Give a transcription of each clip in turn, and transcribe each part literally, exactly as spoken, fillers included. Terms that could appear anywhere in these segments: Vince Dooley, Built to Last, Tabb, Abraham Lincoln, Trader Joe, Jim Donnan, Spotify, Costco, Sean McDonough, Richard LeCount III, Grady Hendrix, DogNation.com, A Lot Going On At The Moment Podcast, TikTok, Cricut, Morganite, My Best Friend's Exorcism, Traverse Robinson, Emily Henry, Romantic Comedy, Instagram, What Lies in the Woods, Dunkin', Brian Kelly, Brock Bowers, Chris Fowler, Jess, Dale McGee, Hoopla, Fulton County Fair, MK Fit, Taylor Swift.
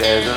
There's a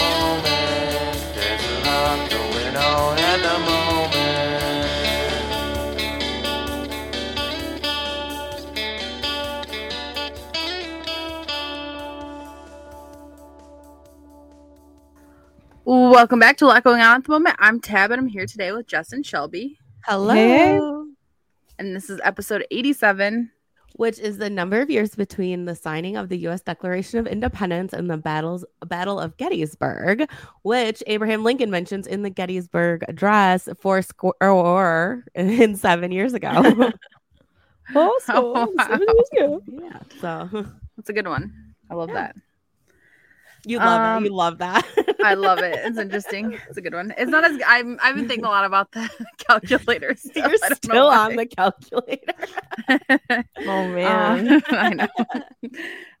moment. There's a lot going on at the moment. Welcome back to A Lot Going On At The Moment. I'm Tabb, and I'm here today with Jess and Shelby. Hello. Hey. And this is episode eighty-seven. Which is the number of years between the signing of the U S Declaration of Independence and the battles, Battle of Gettysburg, which Abraham Lincoln mentions in the Gettysburg Address four score or in seven years ago. oh, so oh, wow. seven years ago. Yeah, so that's a good one. I love yeah. that. You love um, it. You love that. I love it. It's interesting. It's a good one. It's not as I'm. I've been thinking a lot about the calculator stuff. You're still on the calculator. Oh man, um, I know.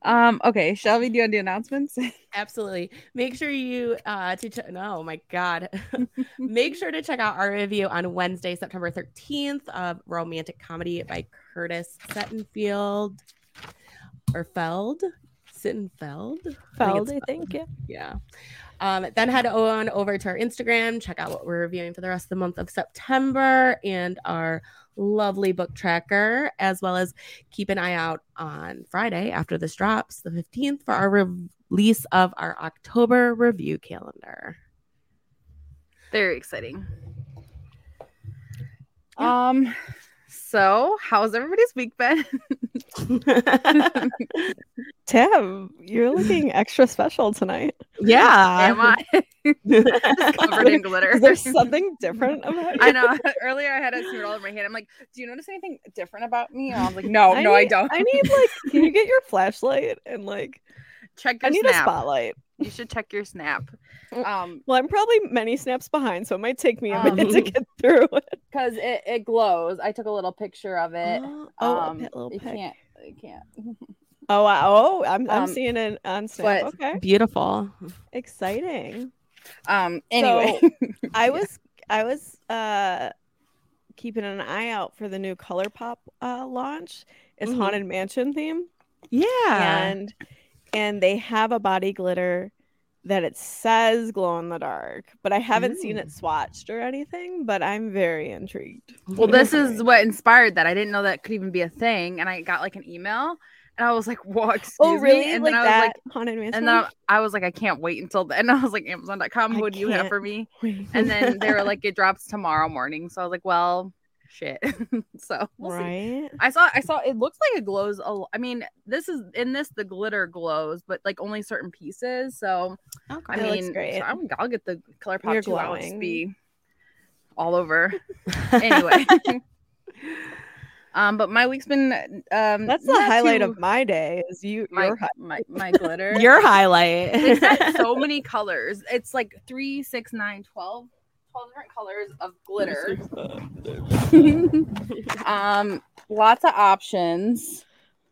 Um. Okay, Shelby, do you want to do announcements? Absolutely. Make sure you uh to. Ch- no, my God. Make sure to check out our review on Wednesday, September thirteenth, of Romantic Comedy by Curtis Sittenfeld or Feld. Sittenfeld? Feld, I think. I think yeah. yeah. Um, then head on over to our Instagram. Check out what we're reviewing for the rest of the month of September and our lovely book tracker, as well as keep an eye out on Friday after this drops, the fifteenth, for our re- release of our October review calendar. Very exciting. Yeah. Um. So, how's everybody's week been? Tabb, you're looking extra special tonight. Yeah. Am I? Covered in glitter. Is there something different about you? I know. Earlier, I had a smear all over my hand. I'm like, do you notice anything different about me? And I was like, no, I no, need, I don't. I need, like, can you get your flashlight and, like, check your I need snap. a spotlight. You should check your snap. Um, well, I'm probably many snaps behind, so it might take me a um, minute to get through it. Because it, it glows. I took a little picture of it. Oh, um, a little you pic. can't. You can't. Oh, wow. Oh, I'm, I'm um, seeing it on Snap. Okay. Beautiful. Exciting. Um. Anyway. So, I was, I was uh, keeping an eye out for the new ColourPop uh, launch. It's mm-hmm. Haunted Mansion theme. Yeah. And... And they have a body glitter that it says glow in the dark, but I haven't mm. seen it swatched or anything, but I'm very intrigued. Well, this is what inspired that. I didn't know that could even be a thing. And I got like an email and I was like, what? Excuse oh, really? Me? And like then I was that like, Haunted Mansion? And then I was like, I can't wait until then. And I was like, Amazon dot com, what do you have for me? Wait. And then they were like, it drops tomorrow morning. So I was like, well, shit. So we'll right see. I saw I saw it looks like it glows a l- I mean this is in this the glitter glows but like only certain pieces so okay. I that mean great. So I'm, I'll get the ColourPop two ounce be all over anyway. Um but my week's been um that's the highlight too, of my day is you my your hi- my, my glitter your highlight. It's got so many colors. It's like three six nine twelve twelve different colors of glitter. Um, lots of options.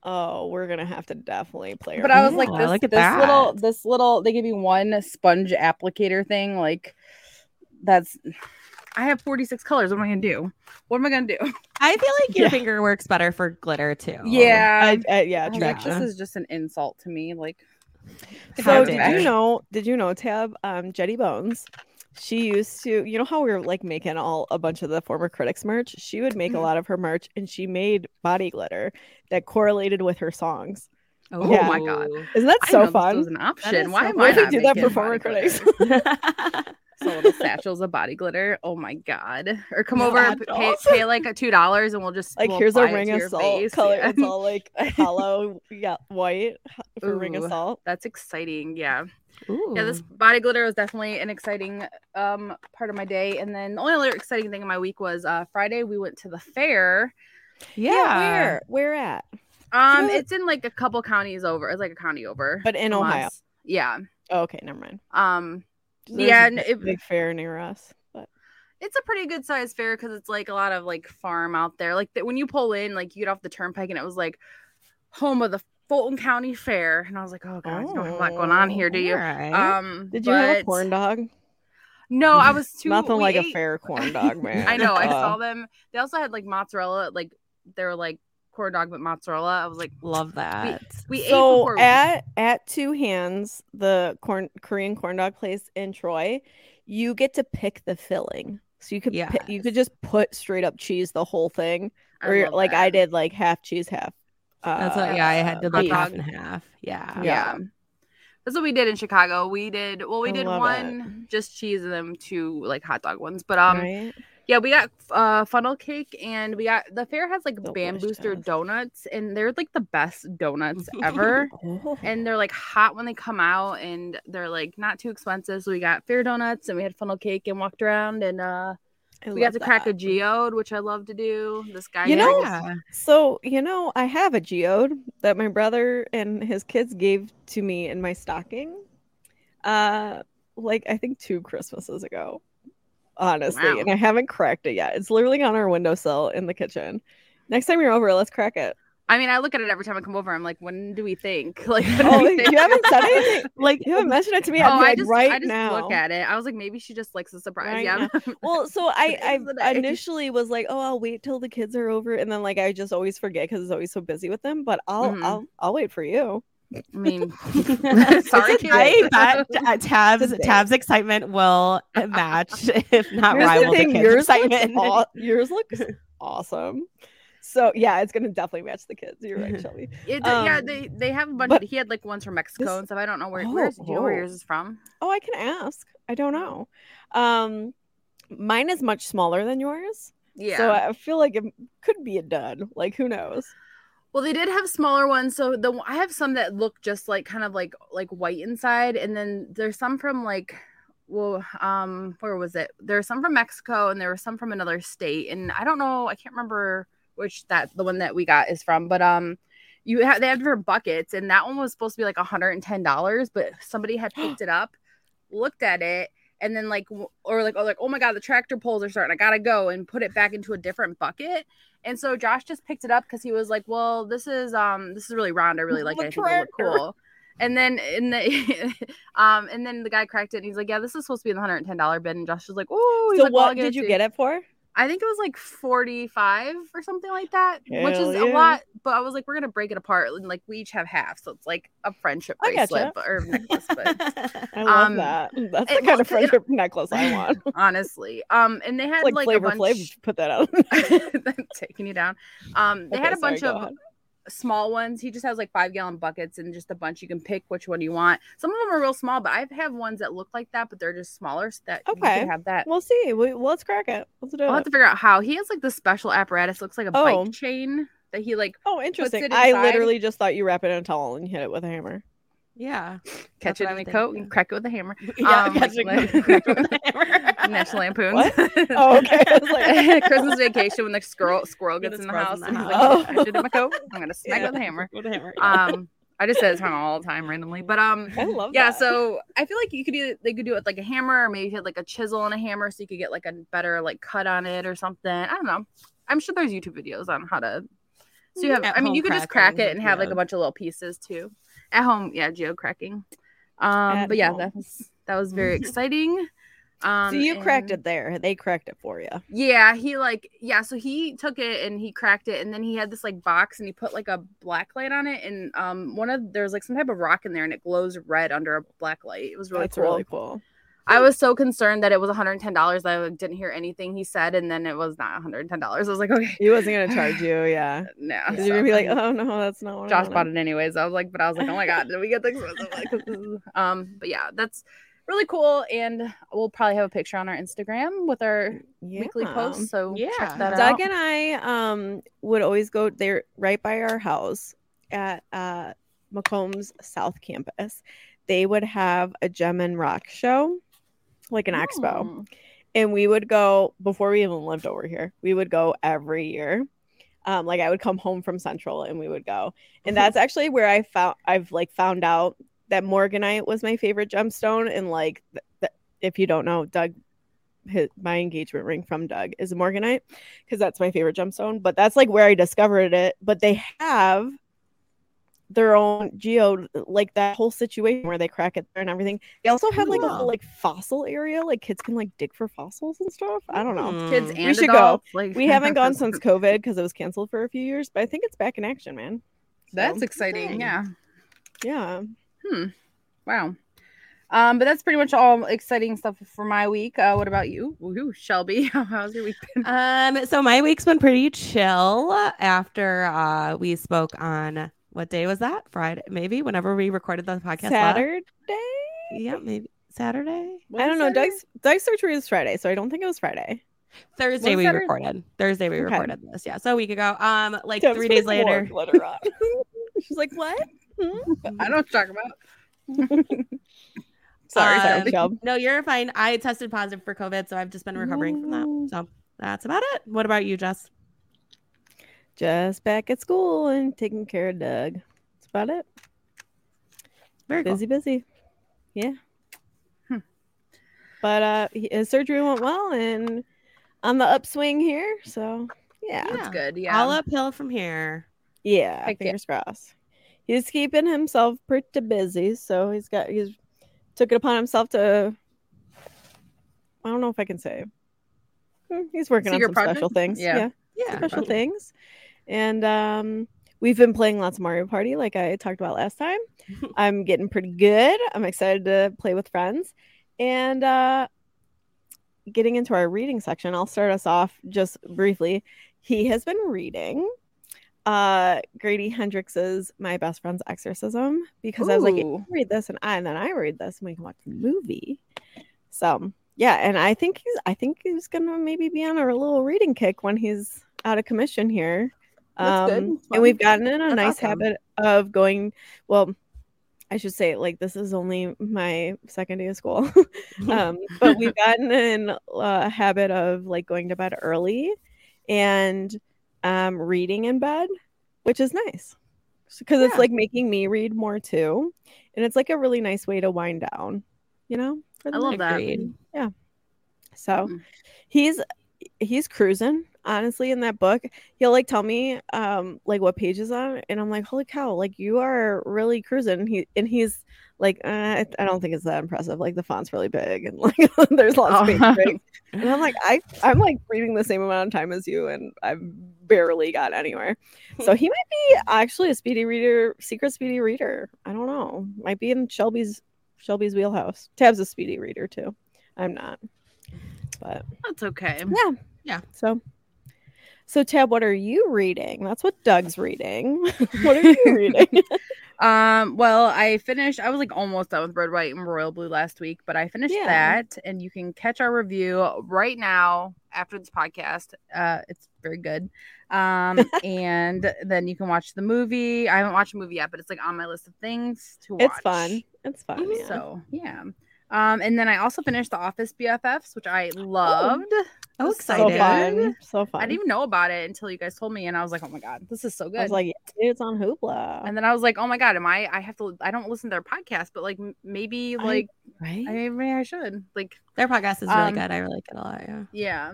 Oh, we're gonna have to definitely play. But I was like, this, this that. little, this little. They give me one sponge applicator thing. Like, that's. I have forty-six colors. What am I gonna do? What am I gonna do? I feel like your yeah. finger works better for glitter too. Yeah, I, I, yeah. I was like, this is just an insult to me. Like, so did you know? Did you know, Tabb? Um, Jetty Bones. She used to, you know how we were like making all a bunch of the Former Critics merch? She would make mm-hmm. a lot of her merch, and she made body glitter that correlated with her songs. Oh yeah. my God. Isn't that so I fun? This was an option. Why so why did you do that for Former Critics? So little satchels of body glitter. Oh my God. Or come no, over and pay, pay like a two dollars and we'll just like we'll here's a ring of salt face. Color. Yeah. It's all like hollow, yeah, white for Ooh, ring of salt. That's exciting. Yeah. Ooh. Yeah, this body glitter was definitely an exciting um part of my day. And then the only other exciting thing in my week was uh Friday we went to the fair. Yeah. yeah where? Where at? Um, Good. It's in like a couple counties over. It's like a county over. But in Ohio. Once. Yeah. Oh, okay, never mind. Um There's yeah, and it, big fair near us, but it's a pretty good sized fair because it's like a lot of like farm out there. Like the, when you pull in, like you get off the turnpike, and it was like home of the Fulton County Fair, and I was like, oh god, you don't have a lot going on here, do you? Right. Um, did you but... have a corn dog? No, I was too. Nothing like ate... a fair corn dog, man. I know. I saw them. They also had like mozzarella, like they were like corn dog but mozzarella. I was like, love that. We, we so ate before at we... at Two Hands, the corn Korean corn dog place in Troy. You get to pick the filling, so you could yes. pick, you could just put straight up cheese the whole thing, or like that. I did like half cheese, half. Uh, That's what, yeah, I had to do half and half. Yeah, yeah. That's what we did in Chicago. We did well. We I did one it. just cheese and then two like hot dog ones. But um, right. yeah, we got uh funnel cake and we got the fair has like bambooster donuts and they're like the best donuts ever. Oh. And they're like hot when they come out and they're like not too expensive. So we got fair donuts and we had funnel cake and walked around and uh. I we got to that. crack a geode, which I love to do. This guy, you know, yeah. so you know, I have a geode that my brother and his kids gave to me in my stocking, uh, like I think two Christmases ago, honestly. Wow. And I haven't cracked it yet. It's literally on our windowsill in the kitchen. Next time you're over, let's crack it. I mean, I look at it every time I come over. I'm like, when do we think? Like, oh, we think? You haven't said anything. Like, you haven't mentioned it to me. I'm oh, like, I just, right I just now. look at it. I was like, maybe she just likes the surprise. Right yeah. Now. Well, so I, I initially was like, oh, I'll wait till the kids are over, and then like I just always forget because it's always so busy with them. But I'll, mm-hmm. I'll, I'll wait for you. I mean, sorry, I bet Tab's Tab's excitement will match, if not Here's rival the, thing, the kids' yours excitement. Looks aw- yours looks awesome. So yeah, it's gonna definitely match the kids. You're right, Shelby. It, um, yeah, they they have a bunch. But, of, he had like ones from Mexico this, and stuff. I don't know where oh, where's oh. where yours is from. Oh, I can ask. I don't know. Um, mine is much smaller than yours. Yeah. So I feel like it could be a dud. Like who knows? Well, they did have smaller ones. So the I have some that look just like kind of like like white inside, and then there's some from like. Well, um, where was it? There were some from Mexico, and there were some from another state, and I don't know. I can't remember. Which that the one that we got is from, but um, you have they had different buckets, and that one was supposed to be like one hundred ten dollars, but somebody had picked it up, looked at it, and then like or like oh like oh my god, the tractor poles are starting, I gotta go and put it back into a different bucket, and so Josh just picked it up because he was like, well, this is um this is really round, I really like it, I think it'll look cool, and then in the um and then the guy cracked it, and he's like, yeah, this is supposed to be the one hundred ten dollars bin, and Josh was like, oh, so like, what well, did you get it for? I think it was like forty-five or something like that, Hell which is yeah. a lot. But I was like, we're going to break it apart. And like, we each have half. So it's like a friendship bracelet or necklace. But, I love um, that. That's the kind of friendship it, necklace I want. Honestly. Um, and they had like, like Flavor a bunch. Flavor put that out. Taking you down. Um, They okay, had a sorry, bunch of on. small ones. He just has like five gallon buckets and just a bunch. You can pick which one you want. Some of them are real small, but I have ones that look like that, but they're just smaller. So that okay. you can have that. We'll see. We, let's crack it. Let's do I'll it. I'll have to figure out how. He has like this special apparatus. Looks like a oh. bike chain that he like. Oh, interesting. I literally just thought you wrap it in a towel and hit it with a hammer. Yeah. Catch it in a coat and crack it with a hammer. Yeah, um, catch it like, crack it with a hammer. National Lampoons. What? Oh, okay. Like, Christmas Vacation when the squirrel squirrel gets in the house. In the and he's house. Like, oh. I should do my coat. I'm going to smack yeah. it with a hammer. With a hammer. Yeah. Um, I just say this wrong all the time randomly. But um, I love yeah, that. So I feel like you could do, they could do it with like a hammer, or maybe you had like a chisel and a hammer so you could get like a better like cut on it or something. I don't know. I'm sure there's YouTube videos on how to. So you have, At I mean, you could just crack it and have like a bunch of little pieces too. At home, yeah, geocracking. Um, At but yeah, that was, that was very exciting. Um, so you and, cracked it there. They cracked it for you. Yeah, he like, yeah, so he took it and he cracked it. And then he had this like box and he put like a black light on it. And um, one of, there's like some type of rock in there and it glows red under a black light. It was really That's cool. That's really cool. I was so concerned that it was one hundred ten dollars. I didn't hear anything he said, and then it was not one hundred ten dollars. I was like, okay. He wasn't going to charge you, yeah. No. Because so you were going to be like, oh, no, that's not what Josh I Josh bought it anyways. I was like, but I was like, oh, my God, did we get the expensive? um, But, yeah, that's really cool, and we'll probably have a picture on our Instagram with our yeah. weekly post, so yeah. check that Doug out. Doug and I um would always go there right by our house at uh, Macomb's South Campus. They would have a gem and rock show. Like an expo. Mm. And we would go before we even lived over here. We would go every year. Um, like I would come home from Central and we would go. And that's actually where I found I've like found out that Morganite was my favorite gemstone. And like, th- th- if you don't know, Doug, his, my engagement ring from Doug is a Morganite because that's my favorite gemstone. But that's like where I discovered it. But they have their own geo, like that whole situation where they crack it there and everything. They also have like yeah. a whole like fossil area, like kids can like dig for fossils and stuff. I don't know. Mm. Kids and we should adults, go. Like... We haven't gone since COVID because it was canceled for a few years, but I think it's back in action, man. So, that's exciting. Yeah. Yeah. Hmm. Wow. Um, but that's pretty much all exciting stuff for my week. Uh, what about you? Woo-hoo, Shelby, how's your week been? Um, so my week's been pretty chill after uh, we spoke on, what day was that? Friday, maybe, whenever we recorded the podcast. Saturday? Last. Yeah, maybe. Saturday? What I don't know. Doug's, Doug's surgery was Friday, so I don't think it was Friday. Thursday we Saturday? recorded. Thursday we okay. recorded this, yeah. So a week ago. Um, Like Doug's three days later. Let her up. She's like, what? Hmm? I don't know what to talk about. Sorry, sorry. Um, job. No, you're fine. I tested positive for COVID, so I've just been recovering from that. So that's about it. What about you, Jess? Just back at school and taking care of Doug. That's about it. Very busy, cool. busy. Yeah. Hmm. But uh, his surgery went well, and on the upswing here. So yeah, yeah. that's good. Yeah, all uphill from here. Yeah, Heck fingers yeah. crossed. He's keeping himself pretty busy, so he's got he's. took it upon himself to, I don't know if I can say, he's working on some project? special things. Yeah. Yeah. yeah special project. things. And um, we've been playing lots of Mario Party, like I talked about last time. I'm getting pretty good. I'm excited to play with friends. And uh, getting into our reading section, I'll start us off just briefly. He has been reading Uh, Grady Hendrix's My Best Friend's Exorcism because Ooh. I was like, hey, you read this and I and then I read this and we can watch the movie. So yeah, and I think he's I think he's gonna maybe be on a little reading kick when he's out of commission here. That's um, good. And we've gotten in a That's nice awesome. habit of going. Well, I should say like this is only my second day of school, um, but we've gotten in a habit of like going to bed early and. Um, reading in bed, which is nice because yeah. it's like making me read more too, and it's like a really nice way to wind down, you know. I love that. Yeah. So mm. he's he's cruising honestly in that book. He'll like tell me um like what page is on, and I'm like, holy cow, like you are really cruising. He and he's like, uh, I don't think it's that impressive. Like the font's really big, and like there's lots of page. And I'm like, I I'm like reading the same amount of time as you, and I've barely got anywhere. So he might be actually a speedy reader, secret speedy reader. I don't know. Might be in Shelby's Shelby's wheelhouse. Tab's a speedy reader too. I'm not, but that's okay. Yeah, yeah. So, so Tab, what are you reading? That's what Doug's reading. What are you reading? Um, well, I finished, I was like almost done with Red, White, and Royal Blue last week, but I finished yeah. that, and you can catch our review right now after this podcast. Uh, it's very good. Um, and then you can watch the movie. I haven't watched the movie yet, but it's like on my list of things to watch. It's fun. It's fun. Mm-hmm. Yeah. So, yeah. Um, and then I also finished The Office B F Fs, which I loved. Oh, oh excited. So fun. So fun. I didn't even know about it until you guys told me, and I was like, oh my God, this is so good. I was like, yeah, it's on Hoopla. And then I was like, oh my God, am I, I have to, I don't listen to their podcast, but like, maybe like, I, right? I, maybe I should. Like, their podcast is really um, good. I really like it a lot. Yeah. Yeah.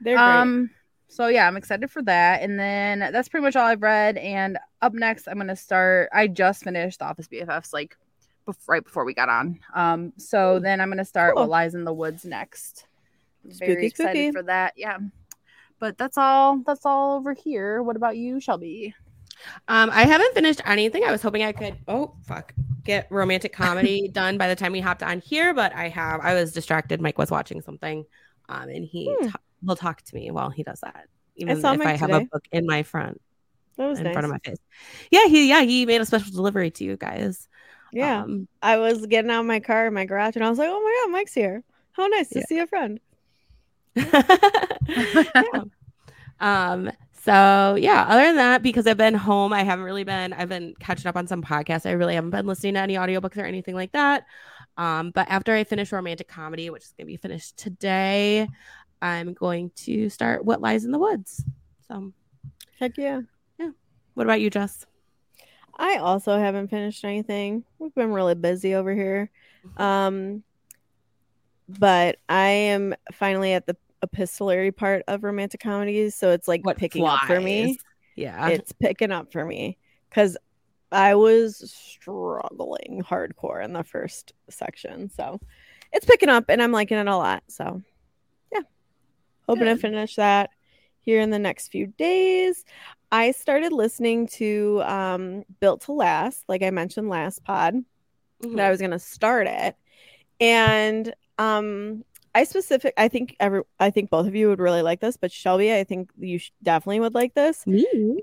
They're great. Um, so yeah, I'm excited for that. And then that's pretty much all I've read. And up next, I'm going to start, I just finished The Office B F Fs, like, right before we got on. Um, so then I'm going to start cool. What Lies in the Woods next. Very spooky, excited spooky. for that. Yeah. But that's all. That's all over here. What about you, Shelby? Um, I haven't finished anything. I was hoping I could, oh, fuck, get Romantic Comedy done by the time we hopped on here. But I have, I was distracted. Mike was watching something. Um, and he hmm. t- will talk to me while he does that. Even I saw if Mike I have today. a book in my front. That was in nice. front of my face. Yeah, he, yeah, he made a special delivery to you guys. Yeah, um, I was getting out of my car in my garage, and I was like, "Oh my God, Mike's here! How nice to yeah. see a friend." yeah. Um. So yeah. Other than that, because I've been home, I haven't really been. I've been catching up on some podcasts. I really haven't been listening to any audiobooks or anything like that. Um. But after I finish Romantic Comedy, which is gonna be finished today, I'm going to start What Lies in the Woods. So, heck yeah, yeah. What about you, Jess? I also haven't finished anything. We've been really busy over here. Um, but I am finally at the epistolary part of Romantic Comedies. So it's like what picking flies. up for me. Yeah. It's picking up for me. Because I was struggling hardcore in the first section. So it's picking up and I'm liking it a lot. So yeah, hoping Good. to finish that here in the next few days. I started listening to um, Built to Last, like I mentioned last pod, mm-hmm. that I was going to start it. And um, I specific, I think every, I think both of you would really like this, but Shelby, I think you sh- definitely would like this. Mm-hmm.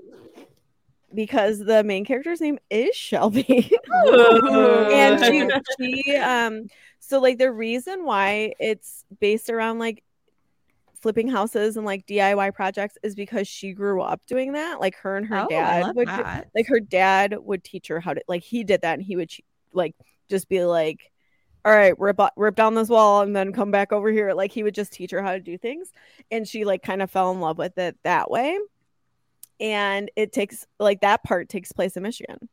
Because the main character's name is Shelby. And she, she um so like the reason why it's based around like flipping houses and like D I Y projects is because she grew up doing that. Like her and her oh, dad would that. like her dad would teach her how to, like he did that, and he would like just be like, all right, rip, rip down this wall and then come back over here. Like he would just teach her how to do things, and she like kind of fell in love with it that way. And it takes like that part takes place in Michigan.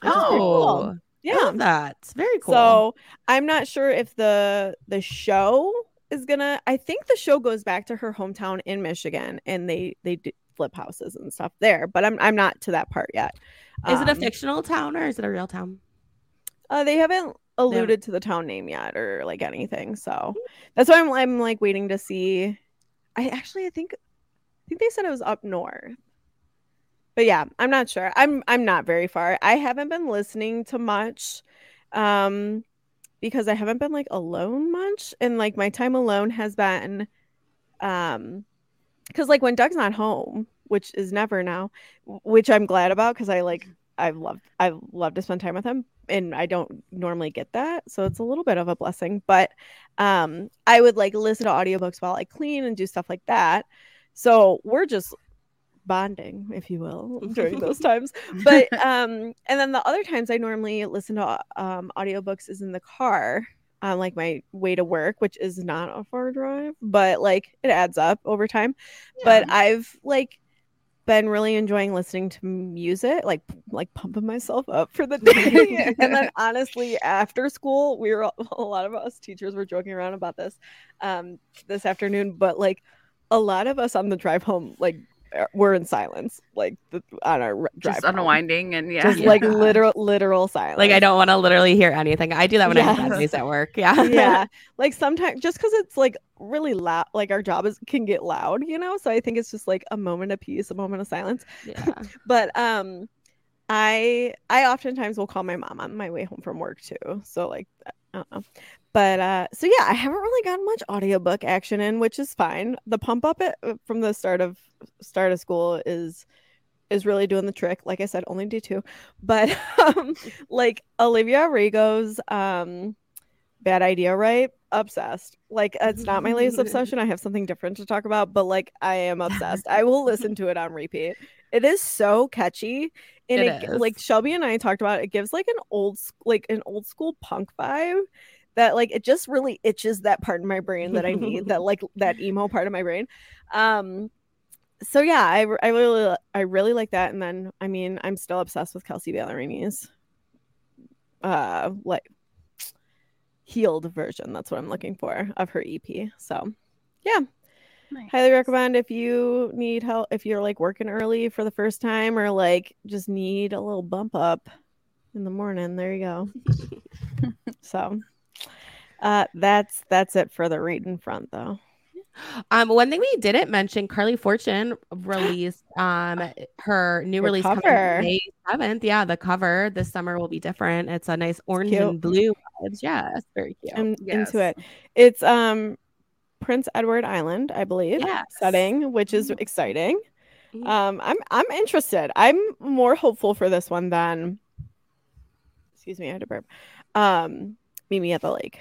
Oh, cool. Yeah, that's very cool. So I'm not sure if the the show is gonna. I think the show goes back to her hometown in Michigan, and they they do flip houses and stuff there. But I'm I'm not to that part yet. Is um, it a fictional town or is it a real town? Uh, they haven't alluded yeah. to the town name yet or like anything. So that's why I'm I'm like waiting to see. I actually I think. I think they said it was up north. But yeah, I'm not sure. I'm I'm not very far. I haven't been listening to much um, because I haven't been like alone much. And like my time alone has been um, because like when Doug's not home, which is never now, which I'm glad about because I like I love I love to spend time with him. And I don't normally get that, so it's a little bit of a blessing. But um, I would like listen to audiobooks while I clean and do stuff like that. So we're just bonding, if you will, during those times. But um, and then the other times I normally listen to um, audiobooks is in the car on like my way to work, which is not a far drive, but like it adds up over time. Yeah. But I've like been really enjoying listening to music, like like pumping myself up for the day. And then honestly, after school, we were a lot of us teachers were joking around about this um, this afternoon, but like. A lot of us on the drive home, like, were in silence, like, the, on our drive Just home. unwinding and, yeah. Just, yeah. like, literal literal silence. Like, I don't want to literally hear anything. I do that when yes. I have bad news at work. Yeah. Yeah. Like, sometimes, just because it's, like, really loud, like, our job is can get loud, you know? So I think it's just, like, a moment of peace, a moment of silence. Yeah. But um, I, I oftentimes will call my mom on my way home from work, too. So, like, I don't know. But uh, so, yeah, I haven't really gotten much audiobook action in, which is fine. The pump up it, from the start of start of school is is really doing the trick. Like I said, only do two. But um, like Olivia Rodrigo's um, Bad Idea, right? Obsessed. Like, it's not my latest obsession. I have something different to talk about. But like, I am obsessed. I will listen to it on repeat. It is so catchy. And it, it like Shelby and I talked about it, it gives like an old like an old school punk vibe. That like it just really itches that part of my brain that I need, that like that emo part of my brain. Um, so yeah, I, I really I really like that. And then I mean I'm still obsessed with Kelsey Ballerini's uh like healed version. That's what I'm looking for of her E P. So yeah, nice. Highly recommend if you need help, if you're like working early for the first time or like just need a little bump up in the morning. There you go. So. Uh, that's that's it for the read in front though. Um, one thing we didn't mention: Carly Fortune released um her new Your release cover. Coming May seventh. Yeah, the cover this summer will be different. It's a nice orange cute. and blue vibes. Yeah, it's very cute. I'm yes. into it. It's um Prince Edward Island, I believe, yes. setting, which is mm-hmm. exciting. Mm-hmm. Um, I'm I'm interested. I'm more hopeful for this one than. Excuse me, I had to burp. Um, Meet Me at the Lake.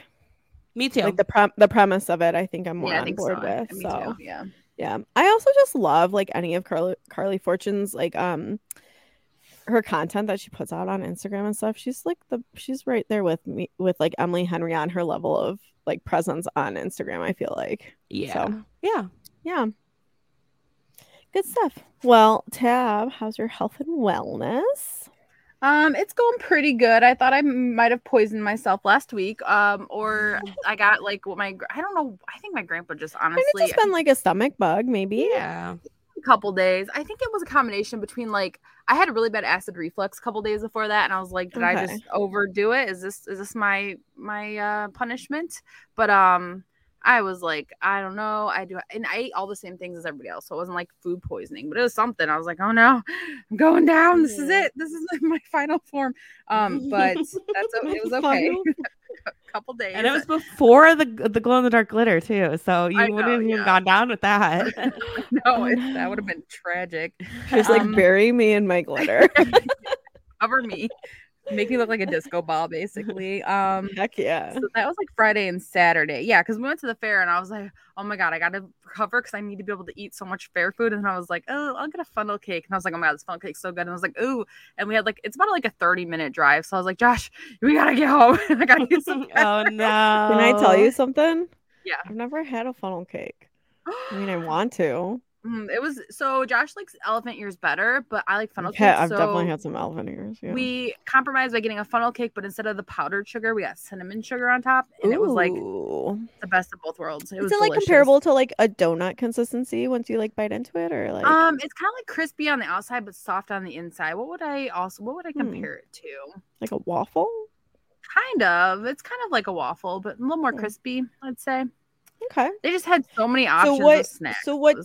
Me too. Like the prom- the premise of it, I think I'm more yeah, on think board so. with. Yeah, me so too. yeah, yeah. I also just love like any of Carly Carly Fortune's like um her content that she puts out on Instagram and stuff. She's like the she's right there with me with like Emily Henry on her level of like presence on Instagram. I feel like yeah, so, yeah, yeah. Good stuff. Well, Tab, how's your health and wellness? Um, it's going pretty good. I thought I might have poisoned myself last week. Um, or I got like what my I don't know. I think my grandpa just honestly. It's just been like a stomach bug, maybe. Yeah. couple days. I think it was a combination between, like, I had a really bad acid reflux a couple days before that, and I was like, did okay. I just overdo it? Is this is this my my uh, punishment? But um, I was like, I don't know. I do, and I ate all the same things as everybody else, so it wasn't like food poisoning, but it was something. I was like, oh no, I'm going down. This is it. This is like my final form. Um, but that's it was okay. A couple days, and it was before the the glow in the dark glitter too, so you know, wouldn't yeah. have gone down with that. No, it, that would have been tragic. She's um, like, bury me in my glitter, cover me, make me look like a disco ball, basically. Um, heck yeah. So that was like Friday and Saturday, yeah, because we went to the fair, and I was like, oh my god, I gotta recover because I need to be able to eat so much fair food. And I was like, oh, I'll get a funnel cake, and I was like, oh my god, this funnel cake's so good. And I was like, ooh, and we had like it's about like a thirty minute drive, so I was like, Josh, we gotta get home. I gotta get some. Oh no! Can I tell you something? Yeah, I've never had a funnel cake. I mean, I want to. Mm, it was so Josh likes elephant ears better, but I like funnel cake. Yeah, I've so definitely had some elephant ears. Yeah. We compromised by getting a funnel cake, but instead of the powdered sugar, we got cinnamon sugar on top, and Ooh. It was like the best of both worlds. It Is was it like delicious. Comparable to like a donut consistency once you like bite into it, or like um, it's kind of like crispy on the outside but soft on the inside. What would I also what would I compare hmm. it to? Like a waffle? Kind of. It's kind of like a waffle, but a little more crispy, I'd say. Okay. They just had so many options so what, of snacks. So what,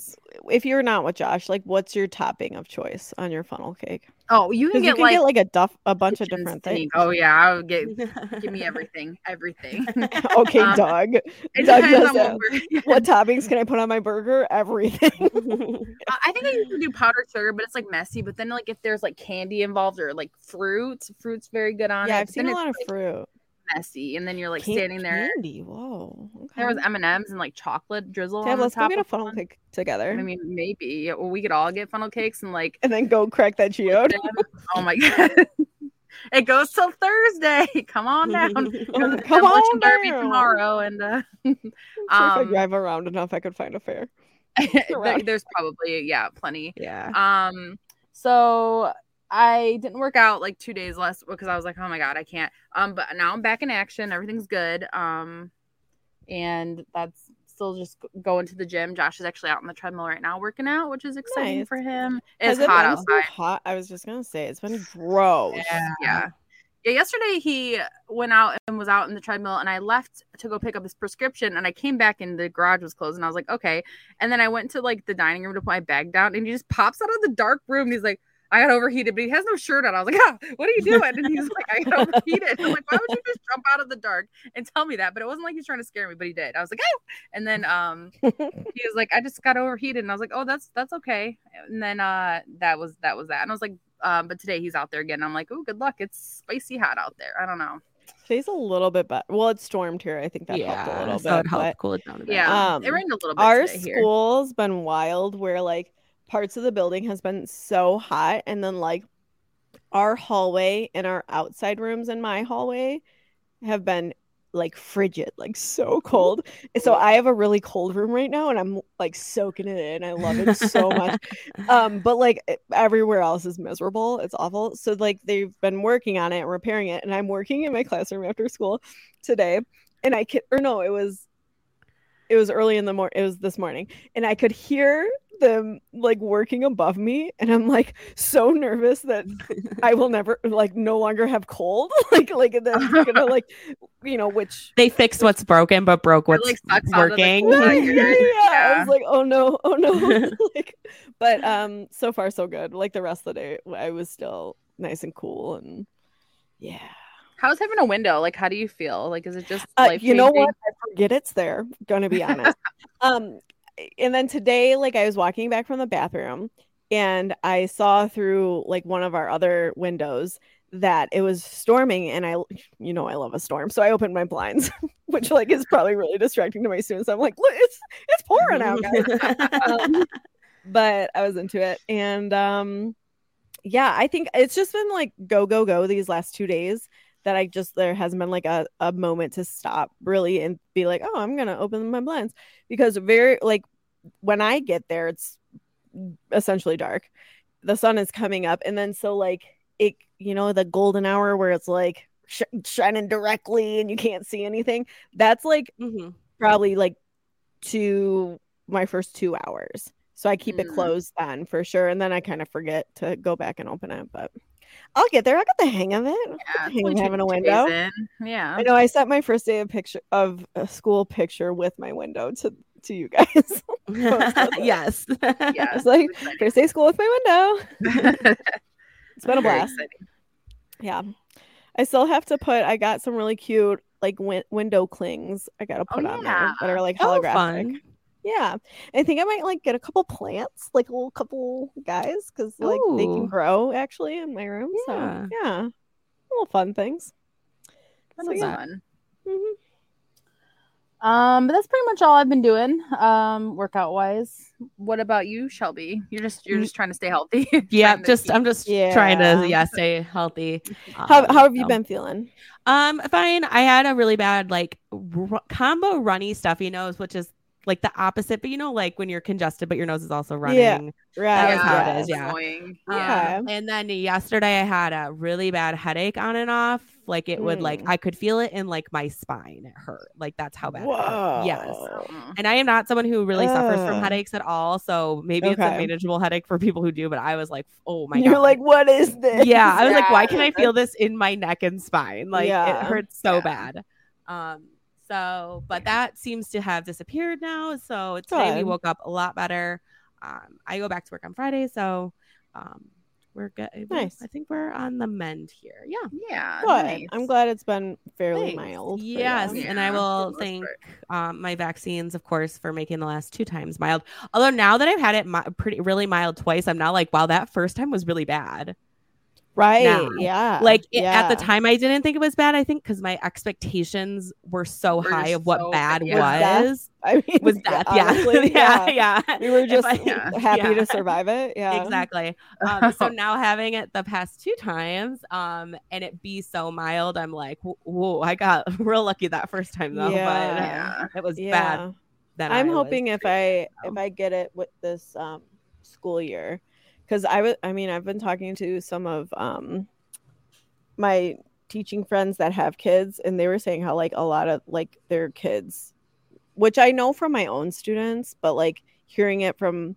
if you're not with Josh, like what's your topping of choice on your funnel cake? Oh, you can, get, you can like, get like a duff, a bunch of different things. things. Oh yeah, I would get, give me everything, everything. Okay, um, Doug. It Doug does what, what toppings can I put on my burger? Everything. uh, I think I used to do powdered sugar, but it's like messy. But then like if there's like candy involved or like fruit, fruit's very good on yeah, it. Yeah, I've but seen a lot of like, fruit. Messy, and then you're like candy, standing there. Candy, whoa! Okay. There was M and M's and like chocolate drizzle. Yeah, on let's the top go get a funnel one. Cake together. I mean, maybe well, we could all get funnel cakes and like, and then go crack that geode. Oh my god! It goes till Thursday. Come on down. Come, Come on Derby tomorrow, and uh, I'm sure um, if I drive around enough, I could find a fair. There's probably yeah, plenty. Yeah. Um. So. I didn't work out like two days last because I was like, oh my god, I can't. Um, but now I'm back in action. Everything's good. Um, and that's still just going to the gym. Josh is actually out on the treadmill right now working out, which is exciting nice. For him. It's hot outside. So hot. I was just gonna say it's been gross. Yeah. yeah. Yeah, yesterday he went out and was out in the treadmill, and I left to go pick up his prescription, and I came back and the garage was closed, and I was like, okay. And then I went to like the dining room to put my bag down, and he just pops out of the dark room, and he's like, I got overheated, but he has no shirt on. I was like, ah, what are you doing? And he's like, I got overheated. I'm like, why would you just jump out of the dark and tell me that? But it wasn't like he was trying to scare me, but he did. I was like, oh. And then um, he was like, I just got overheated. And I was like, oh, that's that's okay. And then uh, that was that was that. And I was like, um, but today he's out there again. And I'm like, oh, good luck. It's spicy hot out there. I don't know. Today's a little bit better. Well, it stormed here. I think that yeah, helped a little so bit. It helped cool it down a bit. Yeah, um, it rained a little bit. Our today school's here. Been wild. Where like. Parts of the building has been so hot, and then like our hallway and our outside rooms in my hallway have been like frigid, like so cold. And so I have a really cold room right now, and I'm like soaking it in. I love it so much. Um, but like everywhere else is miserable. It's awful. So like they've been working on it and repairing it, and I'm working in my classroom after school today, and I could, or no, it was it was early in the morning. It was this morning, and I could hear them like working above me, and I'm like so nervous that I will never like no longer have cold like like that's gonna like you know which they fixed what's broken but broke what's it, like, working yeah, yeah, yeah. yeah I was like oh no oh no like but um so far so good. Like the rest of the day I was still nice and cool. And yeah, how's having a window? Like, how do you feel? Like, is it just uh, you know what, I forget it's there, gonna be honest. um And then today, like, I was walking back from the bathroom, and I saw through, like, one of our other windows that it was storming, and I, you know, I love a storm, so I opened my blinds, which, like, is probably really distracting to my students. I'm like, it's it's pouring out, guys. um, but I was into it, and, um, yeah, I think it's just been, like, go, go, go these last two days. That I just there hasn't been like a, a moment to stop really and be like, oh, I'm gonna open my blinds, because very like when I get there it's essentially dark, the sun is coming up, and then so like it you know the golden hour where it's like sh- shining directly and you can't see anything, that's like mm-hmm. probably like to my first two hours. So I keep mm. it closed then for sure. And then I kind of forget to go back and open it, but I'll get there. I got the hang of it. Yeah, the hang of having a window. Yeah. I know I sent my first day of picture of a school picture with my window to to you guys. Yes. Yeah. It's like first day of school with my window. It's been a blast. Yeah. I still have to put, I got some really cute like win- window clings I got to put oh, on yeah. there that are like holographic. Oh, yeah. I think I might like get a couple plants, like a little couple guys, because like Ooh. They can grow actually in my room. Yeah. So yeah, little fun things. That so, was yeah. fun. Mm-hmm. Um, but that's pretty much all I've been doing, um, workout wise. What about you, Shelby? You're just you're just trying to stay healthy. Yeah, just keep... I'm just yeah. trying to yeah stay healthy. Um, how how have so. you been feeling? Um, fine. I had a really bad like r- combo runny stuffy nose, which is like the opposite, but you know, like when you're congested, but your nose is also running. Yeah, right. That's yeah, how it is. Yeah. Annoying. Yeah. Okay. And then yesterday, I had a really bad headache on and off. Like it mm. would, like I could feel it in like my spine. It hurt. Like that's how bad. Whoa. It yes. And I am not someone who really uh. suffers from headaches at all. So maybe okay. it's a manageable headache for people who do. But I was like, oh my you're God. You're like, what is this? Yeah. I was yeah. like, why can I feel this in my neck and spine? Like yeah. it hurts so yeah. bad. Um. So, but that seems to have disappeared now. So today we woke up a lot better. Um, I go back to work on Friday, so um, we're good. Nice. I think we're on the mend here. Yeah. Yeah. Good. Nice. I'm glad it's been fairly Thanks. mild. Yes, yeah, and I will thank um, my vaccines, of course, for making the last two times mild. Although now that I've had it mi- pretty really mild twice, I'm now like, wow, that first time was really bad. Right. Now. Yeah. Like it, yeah. at the time, I didn't think it was bad. I think because my expectations were so we're high of what so bad yeah. was. I mean, was death. Yeah. yeah. Yeah. Yeah. We were just I, yeah. happy yeah. to survive it. Yeah. Exactly. Um, so now having it the past two times um, and it be so mild, I'm like, whoa, I got real lucky that first time though. Yeah. But uh, it was yeah. bad. That I'm I hoping if I, now. if I get it with this um, school year. Because I, w- I mean, I've been talking to some of um, my teaching friends that have kids, and they were saying how, like, a lot of, like, their kids, which I know from my own students, but, like, hearing it from,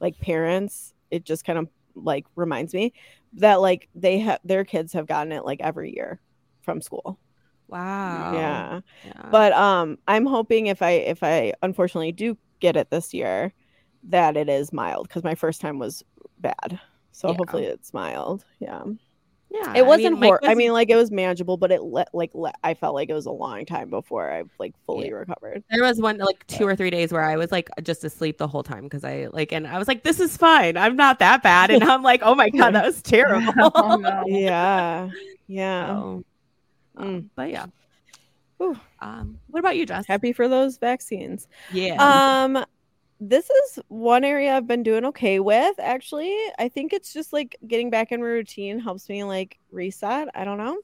like, parents, it just kind of, like, reminds me that, like, they have their kids have gotten it, like, every year from school. Wow. Yeah. yeah. But um, I'm hoping if I, if I unfortunately do get it this year, that it is mild, because my first time was bad, so yeah. hopefully it's mild. Yeah, yeah. It wasn't. I mean, hor- was- I mean, like it was manageable, but it le- like le- I felt like it was a long time before I like fully yeah. recovered. There was one like two or three days where I was like just asleep the whole time because I like and I was like, this is fine. I'm not that bad, and I'm like, oh my god, that was terrible. oh, no. Yeah, yeah. So, um, mm. But yeah. Ooh. Um, what about you, Jess? Happy for those vaccines. Yeah. Um. This is one area I've been doing okay with, actually. I think it's just like getting back in routine helps me like reset. I don't know.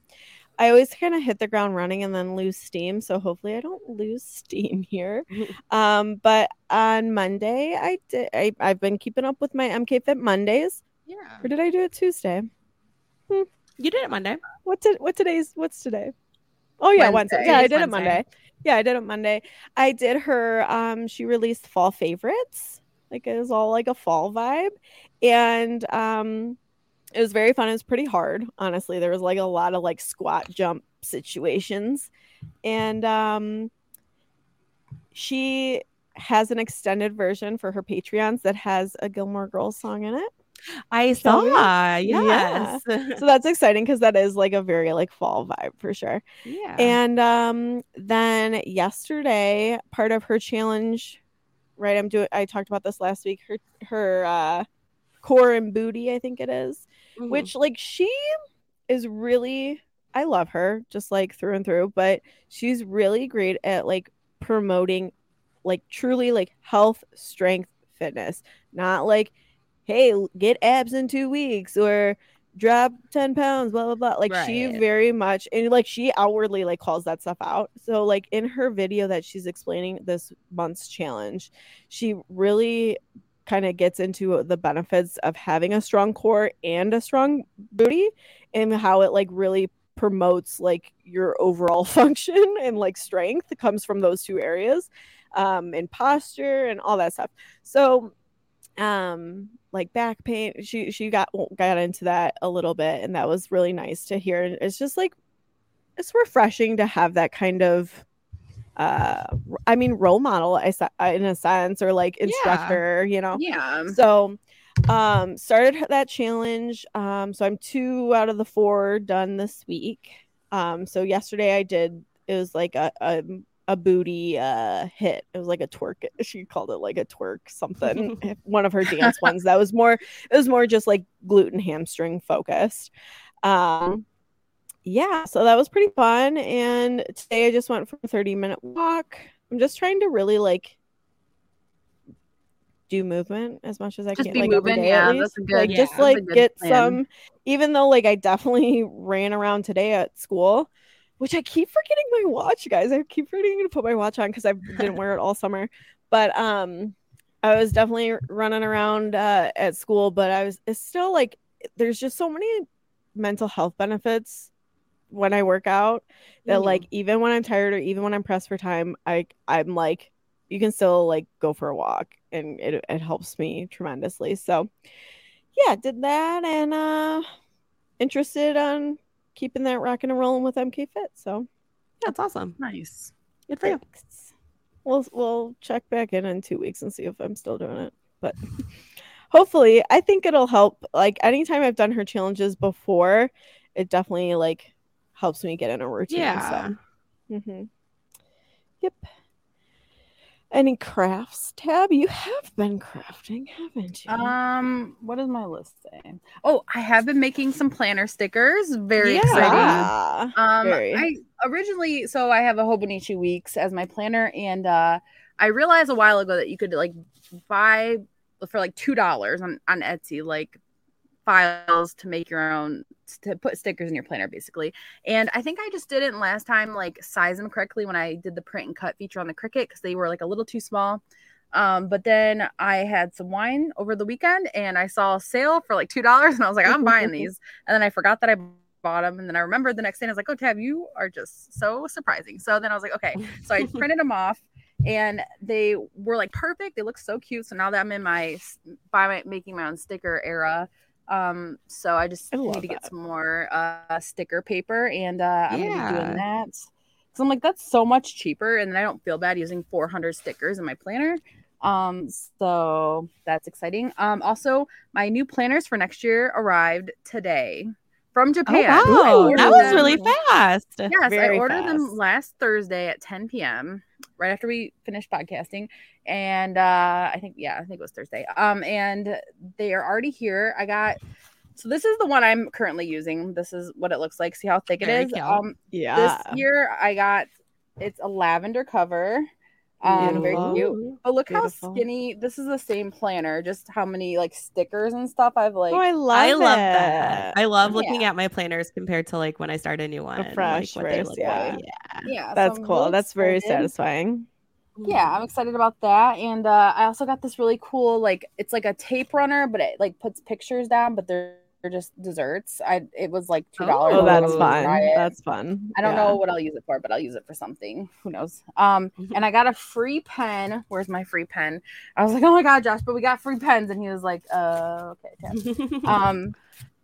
I always kind of hit the ground running and then lose steam. So hopefully I don't lose steam here. Mm-hmm. Um, but on Monday, I did. I, I've been keeping up with my M K Fit Mondays. Yeah. Or did I do it Tuesday? Hmm. You did it Monday. What did what today's what's today? Oh yeah, Wednesday. Wednesday. Yeah, I did Wednesday. it Monday. Yeah, I did it Monday. I did her, um, she released fall favorites. Like it was all like a fall vibe. And um, it was very fun. It was pretty hard, honestly. There was like a lot of like squat jump situations. And um, she has an extended version for her Patreons that has a Gilmore Girls song in it. I saw. Yes. Yeah. So that's exciting because that is like a very like fall vibe for sure. Yeah. And um, then yesterday, part of her challenge, right? I'm doing. I talked about this last week. Her her uh, core and booty, I think it is, mm-hmm. which like she is really. I love her just like through and through, but she's really great at like promoting, like truly like health, strength, fitness, not like. Hey, get abs in two weeks or drop ten pounds, blah, blah, blah. Like right. she very much and like she outwardly like calls that stuff out. So like in her video that she's explaining this month's challenge, she really kind of gets into the benefits of having a strong core and a strong booty and how it like really promotes like your overall function and like strength comes from those two areas um, and posture and all that stuff. So um, like back pain. She she got got into that a little bit, and that was really nice to hear. And it's just like, it's refreshing to have that kind of, uh, I mean, role model in a sense, or like instructor, yeah. you know? Yeah. So, um, started that challenge. Um, so I'm two out of the four done this week. Um, so yesterday I did, it was like a, a, a booty, uh, hit. It was like a twerk. She called it like a twerk something. One of her dance ones that was more, it was more just like glute and hamstring focused. Um, Yeah, so that was pretty fun. And today I just went for a thirty minute walk. I'm just trying to really like do movement as much as I just can. Be like moving, every day, yeah, at least. That's a good, like, yeah, just like get plan. Some, even though like I definitely ran around today at school, which I keep forgetting my watch, guys. I keep forgetting to put my watch on because I didn't wear it all summer. But um, I was definitely running around uh, at school, but I was it's still like there's just so many mental health benefits when I work out that mm-hmm. like even when I'm tired or even when I'm pressed for time, I I'm like, you can still like go for a walk, and it it helps me tremendously. So yeah, did that, and uh interested on keeping that rocking and rolling with M K Fit. So yeah, that's awesome. Nice. Good for you. We'll we'll check back in in two weeks and see if I'm still doing it, but hopefully I think it'll help. Like anytime I've done her challenges before, it definitely like helps me get in a routine. Yeah. So. Mm-hmm. Yep. Any crafts, Tab? You have been crafting, haven't you? Um, what does my list say? Oh, I have been making some planner stickers. Very yeah. exciting. Um, Very. I originally, so I have a Hobonichi Weeks as my planner, and uh, I realized a while ago that you could like buy for like two dollars on, on Etsy, like files to make your own, to put stickers in your planner basically. And I think I just didn't last time like size them correctly when I did the print and cut feature on the Cricut, because they were like a little too small. Um, but then I had some wine over the weekend and I saw a sale for like two dollars and I was like, I'm buying these. And then I forgot that I bought them, and then I remembered the next day and I was like, oh Tab, you are just so surprising. So then I was like, okay. So I printed them off, and they were like perfect. They look so cute. So now that I'm in my by my making my own sticker era, um so I just I need to get that. some more uh sticker paper, and uh I'm yeah. gonna be doing that because I'm like, that's so much cheaper, and I don't feel bad using four hundred stickers in my planner. Um so that's exciting. Um also my new planners for next year arrived today from Japan. Oh, wow. That was them. really fast. Yes, Very I ordered fast. them last Thursday at ten p.m. right after we finished podcasting, and uh, I think yeah, I think it was Thursday. Um, and they are already here. I got so this is the one I'm currently using. This is what it looks like. See how thick it Very is. Cute. Um, yeah. This year I got it's a lavender cover. Um, very cute. Oh, look Beautiful. how skinny. This is the same planner, just how many like stickers and stuff I've like. Oh, I love I it. love that. I love looking yeah. at my planners compared to like when I start a new one. The fresh, like, what they look yeah. like. yeah. Yeah. That's so cool. Really That's very excited. satisfying. Yeah, I'm excited about that. And uh, I also got this really cool, like it's like a tape runner, but it like puts pictures down, but they're just desserts. I it was like two dollars. Oh, that's fun. That's fun. I don't yeah. know what I'll use it for, but I'll use it for something. Who knows? Um, and I got a free pen. Where's my free pen? I was like, oh my God, Josh, but we got free pens. And he was like, uh, okay. Yeah. um,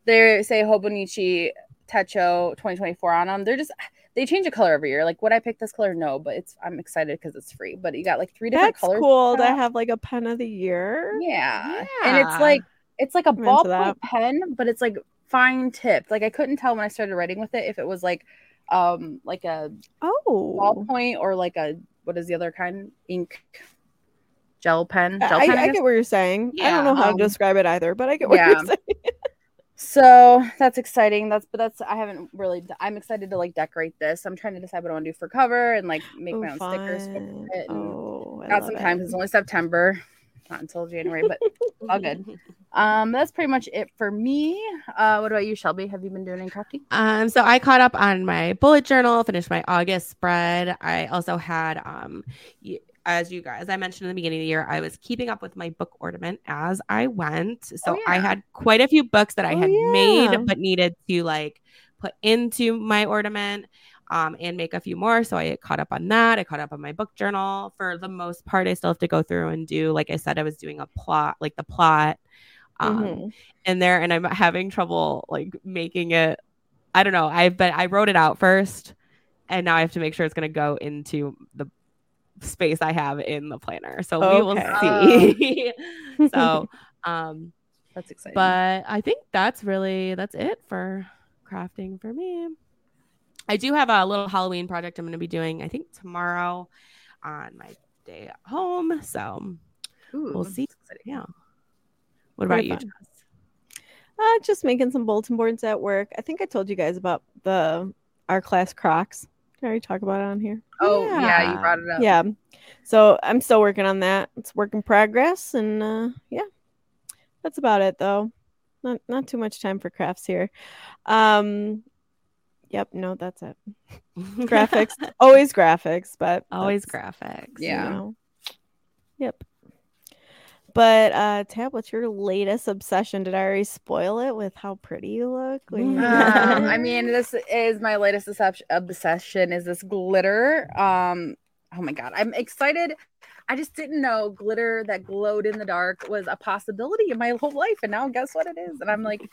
they say Hobonichi Techo twenty twenty-four on them. They're just, they change a color every year. Like, would I pick this color? No, but it's, I'm excited because it's free. But you got like three different that's colors. That's cool to have like a pen of the year. Yeah. yeah. And it's like, It's like a ballpoint pen, but it's like fine tipped. Like I couldn't tell when I started writing with it if it was like, um, like a oh ballpoint or like a what is the other kind? Ink, gel pen. Gel I, pen I, I get what you're saying. Yeah. I don't know how um, to describe it either, but I get what yeah. you're saying. So that's exciting. That's but that's I haven't really. I'm excited to like decorate this. I'm trying to decide what I want to do for cover and like make oh, my own fun. stickers for it. And oh, I got some time because it's only September. Not until January, but all good. Um, that's pretty much it for me. Uh, what about you, Shelby? Have you been doing any crafting? Um, so I caught up on my bullet journal, finished my August spread. I also had, um, as you guys, I mentioned in the beginning of the year, I was keeping up with my book ornament as I went. So oh, yeah. I had quite a few books that I had oh, yeah. made, but needed to like put into my ornament. um, and make a few more. So I caught up on that. I caught up on my book journal. For the most part, I still have to go through and do, like I said, I was doing a plot, like the plot um, mm-hmm. in there, and I'm having trouble like making it. I don't know. I but I wrote it out first, and now I have to make sure it's going to go into the space I have in the planner. So okay. we will see. Oh. so um, that's exciting. But I think that's really that's it for crafting for me. I do have a little Halloween project I'm going to be doing, I think, tomorrow on my day at home. So Ooh, we'll see. Yeah. What about you, Jess? Uh, just making some bulletin boards at work. I think I told you guys about the our class Crocs. Did I already talk about it on here? Oh, yeah, yeah you brought it up. Yeah. So I'm still working on that. It's work in progress. And uh, yeah, that's about it, though. Not not too much time for crafts here. Um Yep. No, that's it. graphics. Always graphics, but. Always graphics. Yeah. You know. Yep. But, uh, Tab, what's your latest obsession? Did I already spoil it with how pretty you look? um, I mean, this is my latest obsession is this glitter. Um, oh, my God. I'm excited. I just didn't know glitter that glowed in the dark was a possibility in my whole life. And now guess what it is? And I'm like,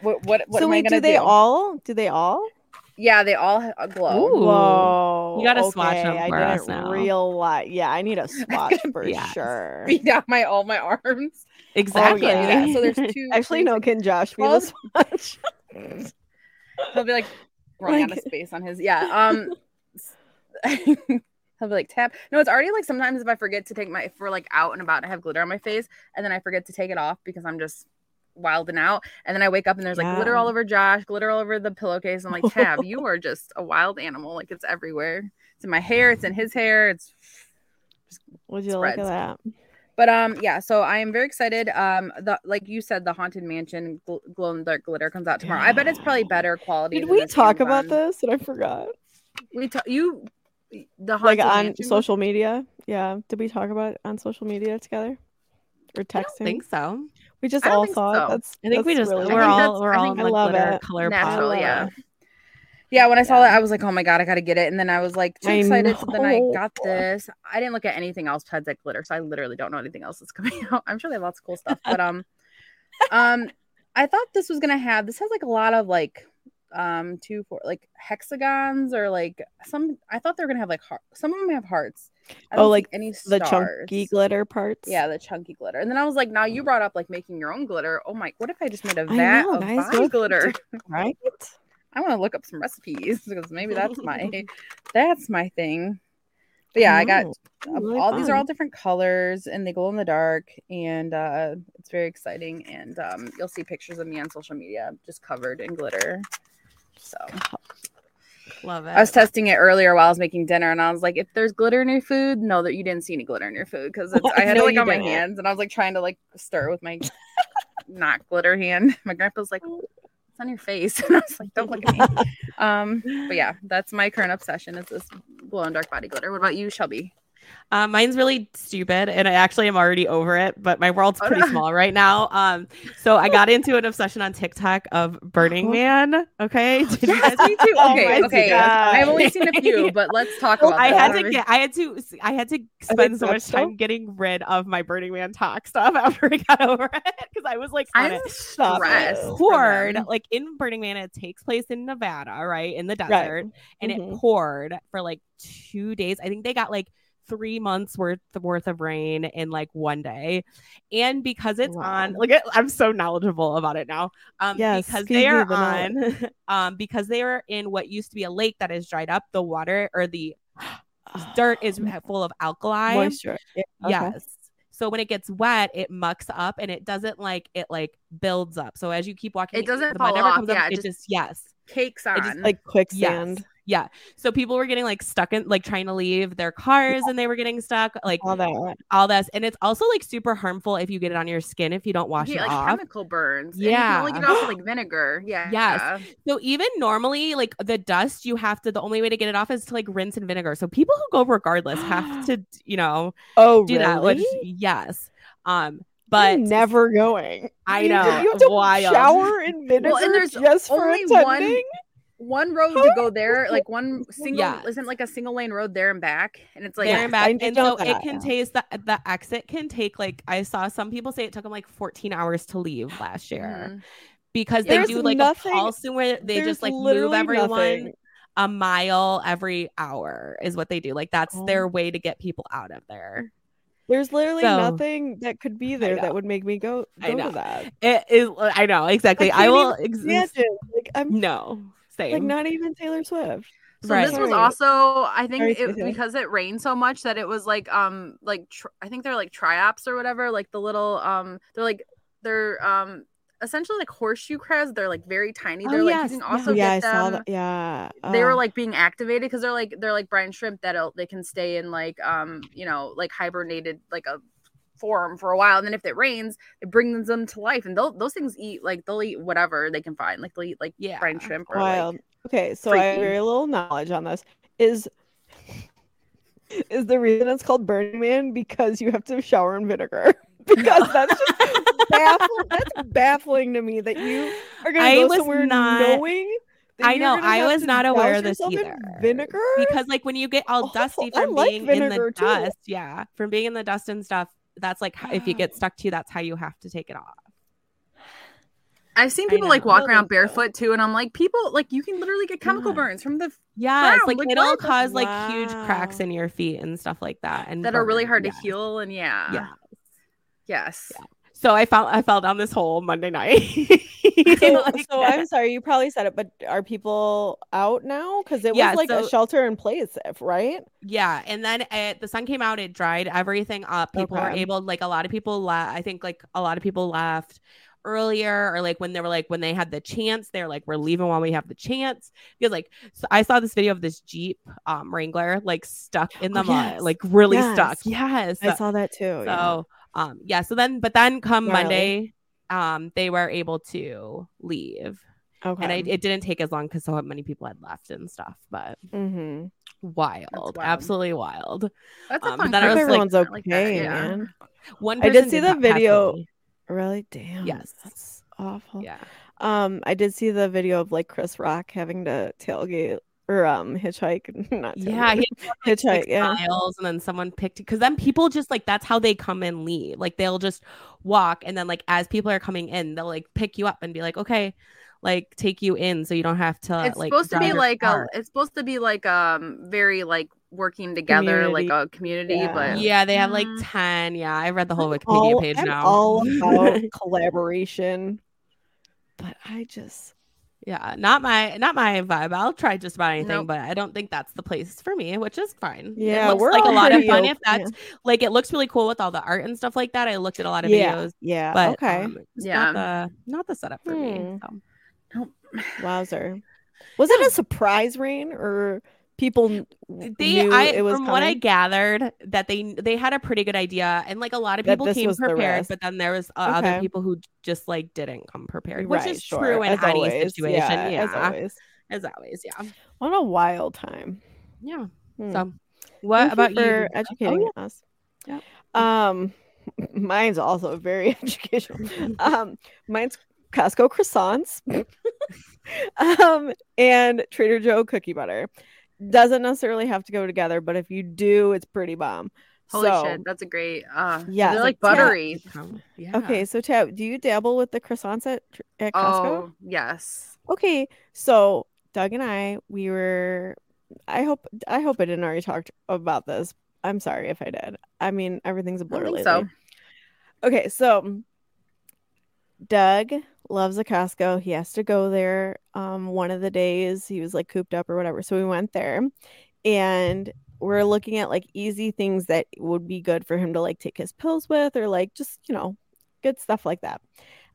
what what, what so am wait, I going to do? So do they all? Do they all? Yeah, they all glow. Ooh. Whoa. You got to okay. swatch them for I us now. Real lot. Yeah, I need a swatch for yes. sure. Be down my, all my arms. Exactly. Oh, yeah. Yeah. So there's two. Actually, no, can Josh be the swatch? He'll be like running like... out of space on his. Yeah. Um. I'll be like, tap. No, it's already like sometimes if I forget to take my, if we're like out and about, I have glitter on my face and then I forget to take it off because I'm just wilding out. And then I wake up and there's like yeah. glitter all over Josh, glitter all over the pillowcase. I'm like, Tab, you are just a wild animal. Like it's everywhere. It's in my hair. It's in his hair. It's just Would you spreads. Look at that? But um, yeah, so I am very excited. Um, the, like you said, the Haunted Mansion gl- glow in the dark glitter comes out tomorrow. Yeah. I bet it's probably better quality. Did we talk about run. this? And I forgot. We ta- you. The like on mansion? Social media, yeah. Did we talk about it on social media together or texting? I don't think so. We just all thought so. that's. I think that's we just really we're all we're all in like glitter color natural, pop. yeah. Yeah, when I saw yeah. that, I was like, "Oh my god, I gotta get it!" And then I was like, "Too I excited!" Know. So then I got this. I didn't look at anything else besides that glitter, so I literally don't know anything else that's coming out. I'm sure they have lots of cool stuff, but um, um, I thought this was gonna have. This has like a lot of like. um two four like hexagons or like some I thought they were gonna have like heart, some of them have hearts. Oh, like any stars. The chunky glitter parts. Yeah, the chunky glitter. And then I was like, now you brought up like making your own glitter. Oh my, what if I just made a vat know, of nice body glitter? Right. I want to look up some recipes because maybe that's my that's my thing. But yeah, oh, I got uh, really all fun. These are all different colors and they glow in the dark and uh it's very exciting. And um you'll see pictures of me on social media just covered in glitter. So love it. I was testing it earlier while I was making dinner and I was like, if there's glitter in your food, no, that you didn't see any glitter in your food because oh, I had no, it like on didn't. my hands and I was like trying to like stir with my not glitter hand. My grandpa's like, it's on your face. And I was like, don't look at me. um, but yeah, that's my current obsession is this glow and dark body glitter. What about you, Shelby? Um, mine's really stupid and I actually am already over it, but my world's pretty small right now. Um, so I got into an obsession on TikTok of Burning Man. Okay. Did yes, you guys- me too. Okay. Oh okay. God. I've only seen a few, but let's talk about I that. Had to get, I had to, I had to spend so much time getting rid of my Burning Man talk stuff after I got over it. Cause I was like, I'm stressed. Poured like in Burning Man, it takes place in Nevada, right? In the desert. Right. And mm-hmm. it poured for like two days. I think they got like three months worth worth of rain in like one day. And because it's wow. on like I'm so knowledgeable about it now um yes, because they are on um because they are in what used to be a lake that is dried up. The water or the dirt is full of alkali moisture. Yeah. Okay. Yes. So when it gets wet, it mucks up and it doesn't like it like builds up. So as you keep walking, it doesn't fall off. Comes yeah, up, it just, just yes cakes on just, like quicksand. Yes. Yeah. So people were getting like stuck in like trying to leave their cars and they were getting stuck like all that, all this. And it's also like super harmful if you get it on your skin, if you don't wash yeah, it like off. Chemical burns. Yeah. And you can only get it off with like vinegar. Yeah. Yes. So even normally like the dust, you have to, the only way to get it off is to like rinse in vinegar. So people who go regardless have to, you know, oh, do really? That. Which, yes. Um, But You're never going. I know. You, you have to wild. shower in vinegar well, and there's just for attending. One- one road to go there, like one single, yeah. isn't like a single lane road there and back, and it's like there and back, and so it can taste the the exit can take like I saw some people say it took them like fourteen hours to leave last year mm-hmm. because they there's do like nothing, a Paulson where they just like move everyone nothing. a mile every hour is what they do. Like that's oh. their way to get people out of there. There's literally so, nothing that could be there that would make me go, go I know. to that. It is. I know exactly. I, I will. Ex- like I'm no. Same. Like not even Taylor Swift. So right. this was also, I think, it, because it rained so much that it was like, um, like tr- I think they're like triops or whatever. Like the little, um, they're like they're um essentially like horseshoe crabs. They're like very tiny. They're oh, like yes. you can also yeah, get yeah, them. I saw that. Yeah, uh, they were like being activated because they're like they're like brine shrimp that they can stay in like um you know like hibernated like a form for a while, and then if it rains, it brings them to life. And they'll, those things eat like they'll eat whatever they can find. Like they'll eat like yeah. brine shrimp. Or, wild. Like, okay, so freaky. I have very little knowledge on this. Is is the reason it's called Burning Man because you have to shower in vinegar? Because that's just baffling. That's baffling to me that you are going to go somewhere not, knowing. I know I was not aware of this either. Vinegar, because like when you get all dusty oh, from I being like in the too. dust, yeah, from being in the dust and stuff. That's like wow. if you get stuck to you, that's how you have to take it off. I've seen people like walk around barefoot too, and I'm like, people like you can literally get chemical yeah. burns from the yeah, it's like, like it'll like, cause like wow. huge cracks in your feet and stuff like that, and that burn. are really hard yeah. to heal. And yeah, yeah. yes. Yeah. So I fell I fell down this hole Monday night. so, like, so I'm sorry, you probably said it, but are people out now? Because it was yeah, like so, a shelter in place, right? Yeah, and then it, the sun came out, it dried everything up. People okay. were able, like a lot of people left. I think like a lot of people left earlier, or like when they were like when they had the chance, they're like we're leaving while we have the chance. Because like so I saw this video of this Jeep um, Wrangler like stuck in the oh, mud, yes. like really yes. stuck. Yes, I saw that too. So. Yeah. Um, yeah, so then, but then come yeah, Monday, really? um, they were able to leave. Okay. And I, it didn't take as long because so many people had left and stuff, but mm-hmm. wild, wild, absolutely wild. That's a fun um, that I was, everyone's like, okay, like man. One I did see did the video. Really? Damn. Yes. That's awful. Yeah. Um, I did see the video of like Chris Rock having to tailgate. Or um, hitchhike, not yeah, he hitchhike, like, yeah. miles, and then someone picked it because then people just like that's how they come and leave. Like they'll just walk, and then like as people are coming in, they'll like pick you up and be like, okay, like take you in, so you don't have to. It's like, supposed to be like car. a. It's supposed to be like um very like working together community. like a community, yeah. but yeah, they have like ten. Yeah, I read the whole I'm Wikipedia all, page I'm now. All about collaboration, but I just. Yeah, not my not my vibe. I'll try just about anything, nope. but I don't think that's the place for me, which is fine. Yeah, it looks we're like a lot of fun. Open. If that's yeah. like, it looks really cool with all the art and stuff like that. I looked at a lot of yeah. videos. Yeah, but okay, um, yeah, not the, not the setup for hmm. me. So. Nope. Wowzer, was it a surprise rain or? People they knew I, it was from coming. What I gathered that they they had a pretty good idea, and like a lot of people came prepared, but then there was uh, okay. other people who just like didn't come prepared, which right, is sure. true in as any always. situation. Yeah, yeah, as always, as always, yeah. What a wild time. Yeah. Hmm. So, what Thank about you for you? educating oh, us? Yeah. Um, mine's also very educational. um, mine's Costco croissants, um, and Trader Joe cookie butter. Doesn't necessarily have to go together, but if you do, it's pretty bomb. Holy so, shit, that's a great. Uh, yeah, they're like buttery. Yeah. Yeah. Okay, so Tab, do you dabble with the croissants at, at Costco? Oh, yes. Okay, so Doug and I, we were. I hope I hope I didn't already talk about this. I'm sorry if I did. I mean, everything's a blur lately. So. Okay, so Doug loves a Costco. He has to go there. Um, one of the days he was like cooped up or whatever. So we went there and we're looking at like easy things that would be good for him to like take his pills with or like just, you know, good stuff like that.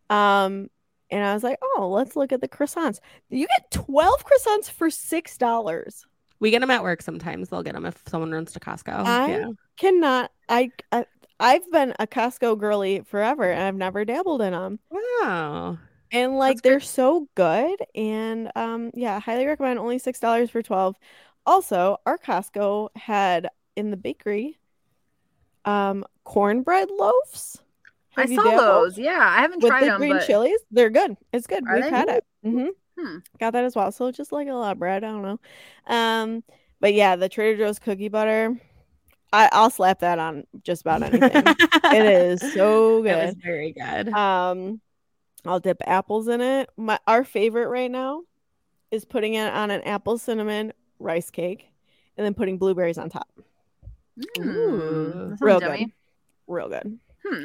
Um, and I was like, oh, let's look at the croissants. You get twelve croissants for six dollars. We get them at work sometimes. They'll get them if someone runs to Costco. I yeah. cannot. I, I I've been a Costco girly forever, and I've never dabbled in them. Wow. And, like, That's they're good. so good. And, um, yeah, highly recommend. Only six dollars for twelve. Also, our Costco had, in the bakery, um, cornbread loaves. Have I saw dabbled? those. Yeah, I haven't With tried the them. With the green but... chilies. They're good. It's good. Are We've they? had it. Mm-hmm. Hmm. Got that as well. So just like a lot of bread. I don't know. Um, but yeah, the Trader Joe's cookie butter. I, I'll slap that on just about anything. It is so good. It was very good. Um, I'll dip apples in it. My our favorite right now is putting it on an apple cinnamon rice cake and then putting blueberries on top. Mm. Ooh, real dummy. good. Real good. Hmm.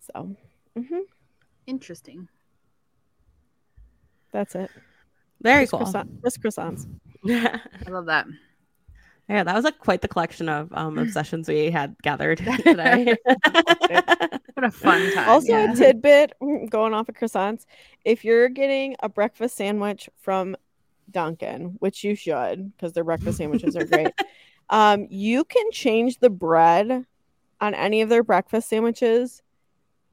So, mm-hmm. Interesting. That's it. Very just cool. Croissant, just croissants. I love that. Yeah, that was like quite the collection of um, obsessions we had gathered today. What a fun time. Also, yeah. a tidbit going off of croissants. If you're getting a breakfast sandwich from Dunkin', which you should because their breakfast sandwiches are great, um, you can change the bread on any of their breakfast sandwiches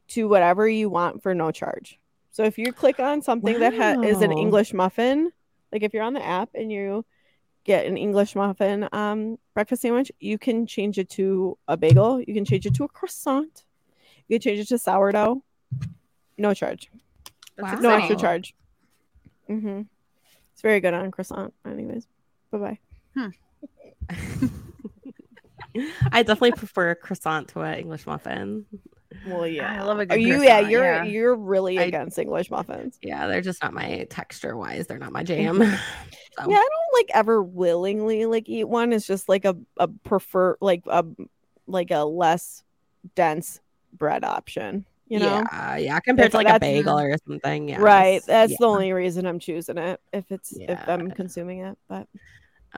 to whatever you want for no charge. So if you click on something wow. that ha- is an English muffin, like if you're on the app and you get an English muffin um, breakfast sandwich, you can change it to a bagel. You can change it to a croissant. You can change it to sourdough. No charge. Wow. No extra charge. Mm-hmm. It's very good on croissant. Anyways, bye-bye. Hmm. I definitely prefer a croissant to an English muffin. Well, yeah, I love a good. Are you? Yeah, you're yeah. you're really I, against English muffins. Yeah, they're just not my texture wise. They're not my jam. So. Yeah, I don't like ever willingly like eat one. It's just like a a prefer like a like a less dense bread option. You know? Yeah, yeah. Compared that's, to like a bagel or something. Yeah, right. That's yeah. the only reason I'm choosing it. If it's yeah. if I'm consuming it, but.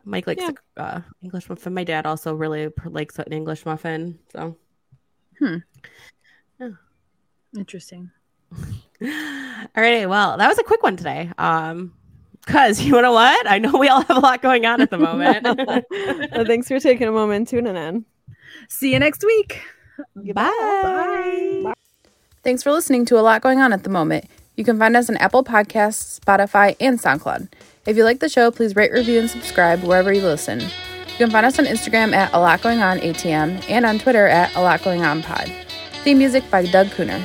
Mike likes yeah. a, uh, English muffin. My dad also really likes an English muffin. So, hmm. Yeah. Interesting. All right. Well, that was a quick one today. Um, because you know what? I know we all have a lot going on at the moment. Well, thanks for taking a moment and tuning in. See you next week. Bye. Bye. Bye. Thanks for listening to A Lot Going On at the Moment. You can find us on Apple Podcasts, Spotify, and SoundCloud. If you like the show, please rate, review, and subscribe wherever you listen. You can find us on Instagram at A Lot Going On A T M and on Twitter at A Lot Going On Pod. Theme music by Doug Luenner.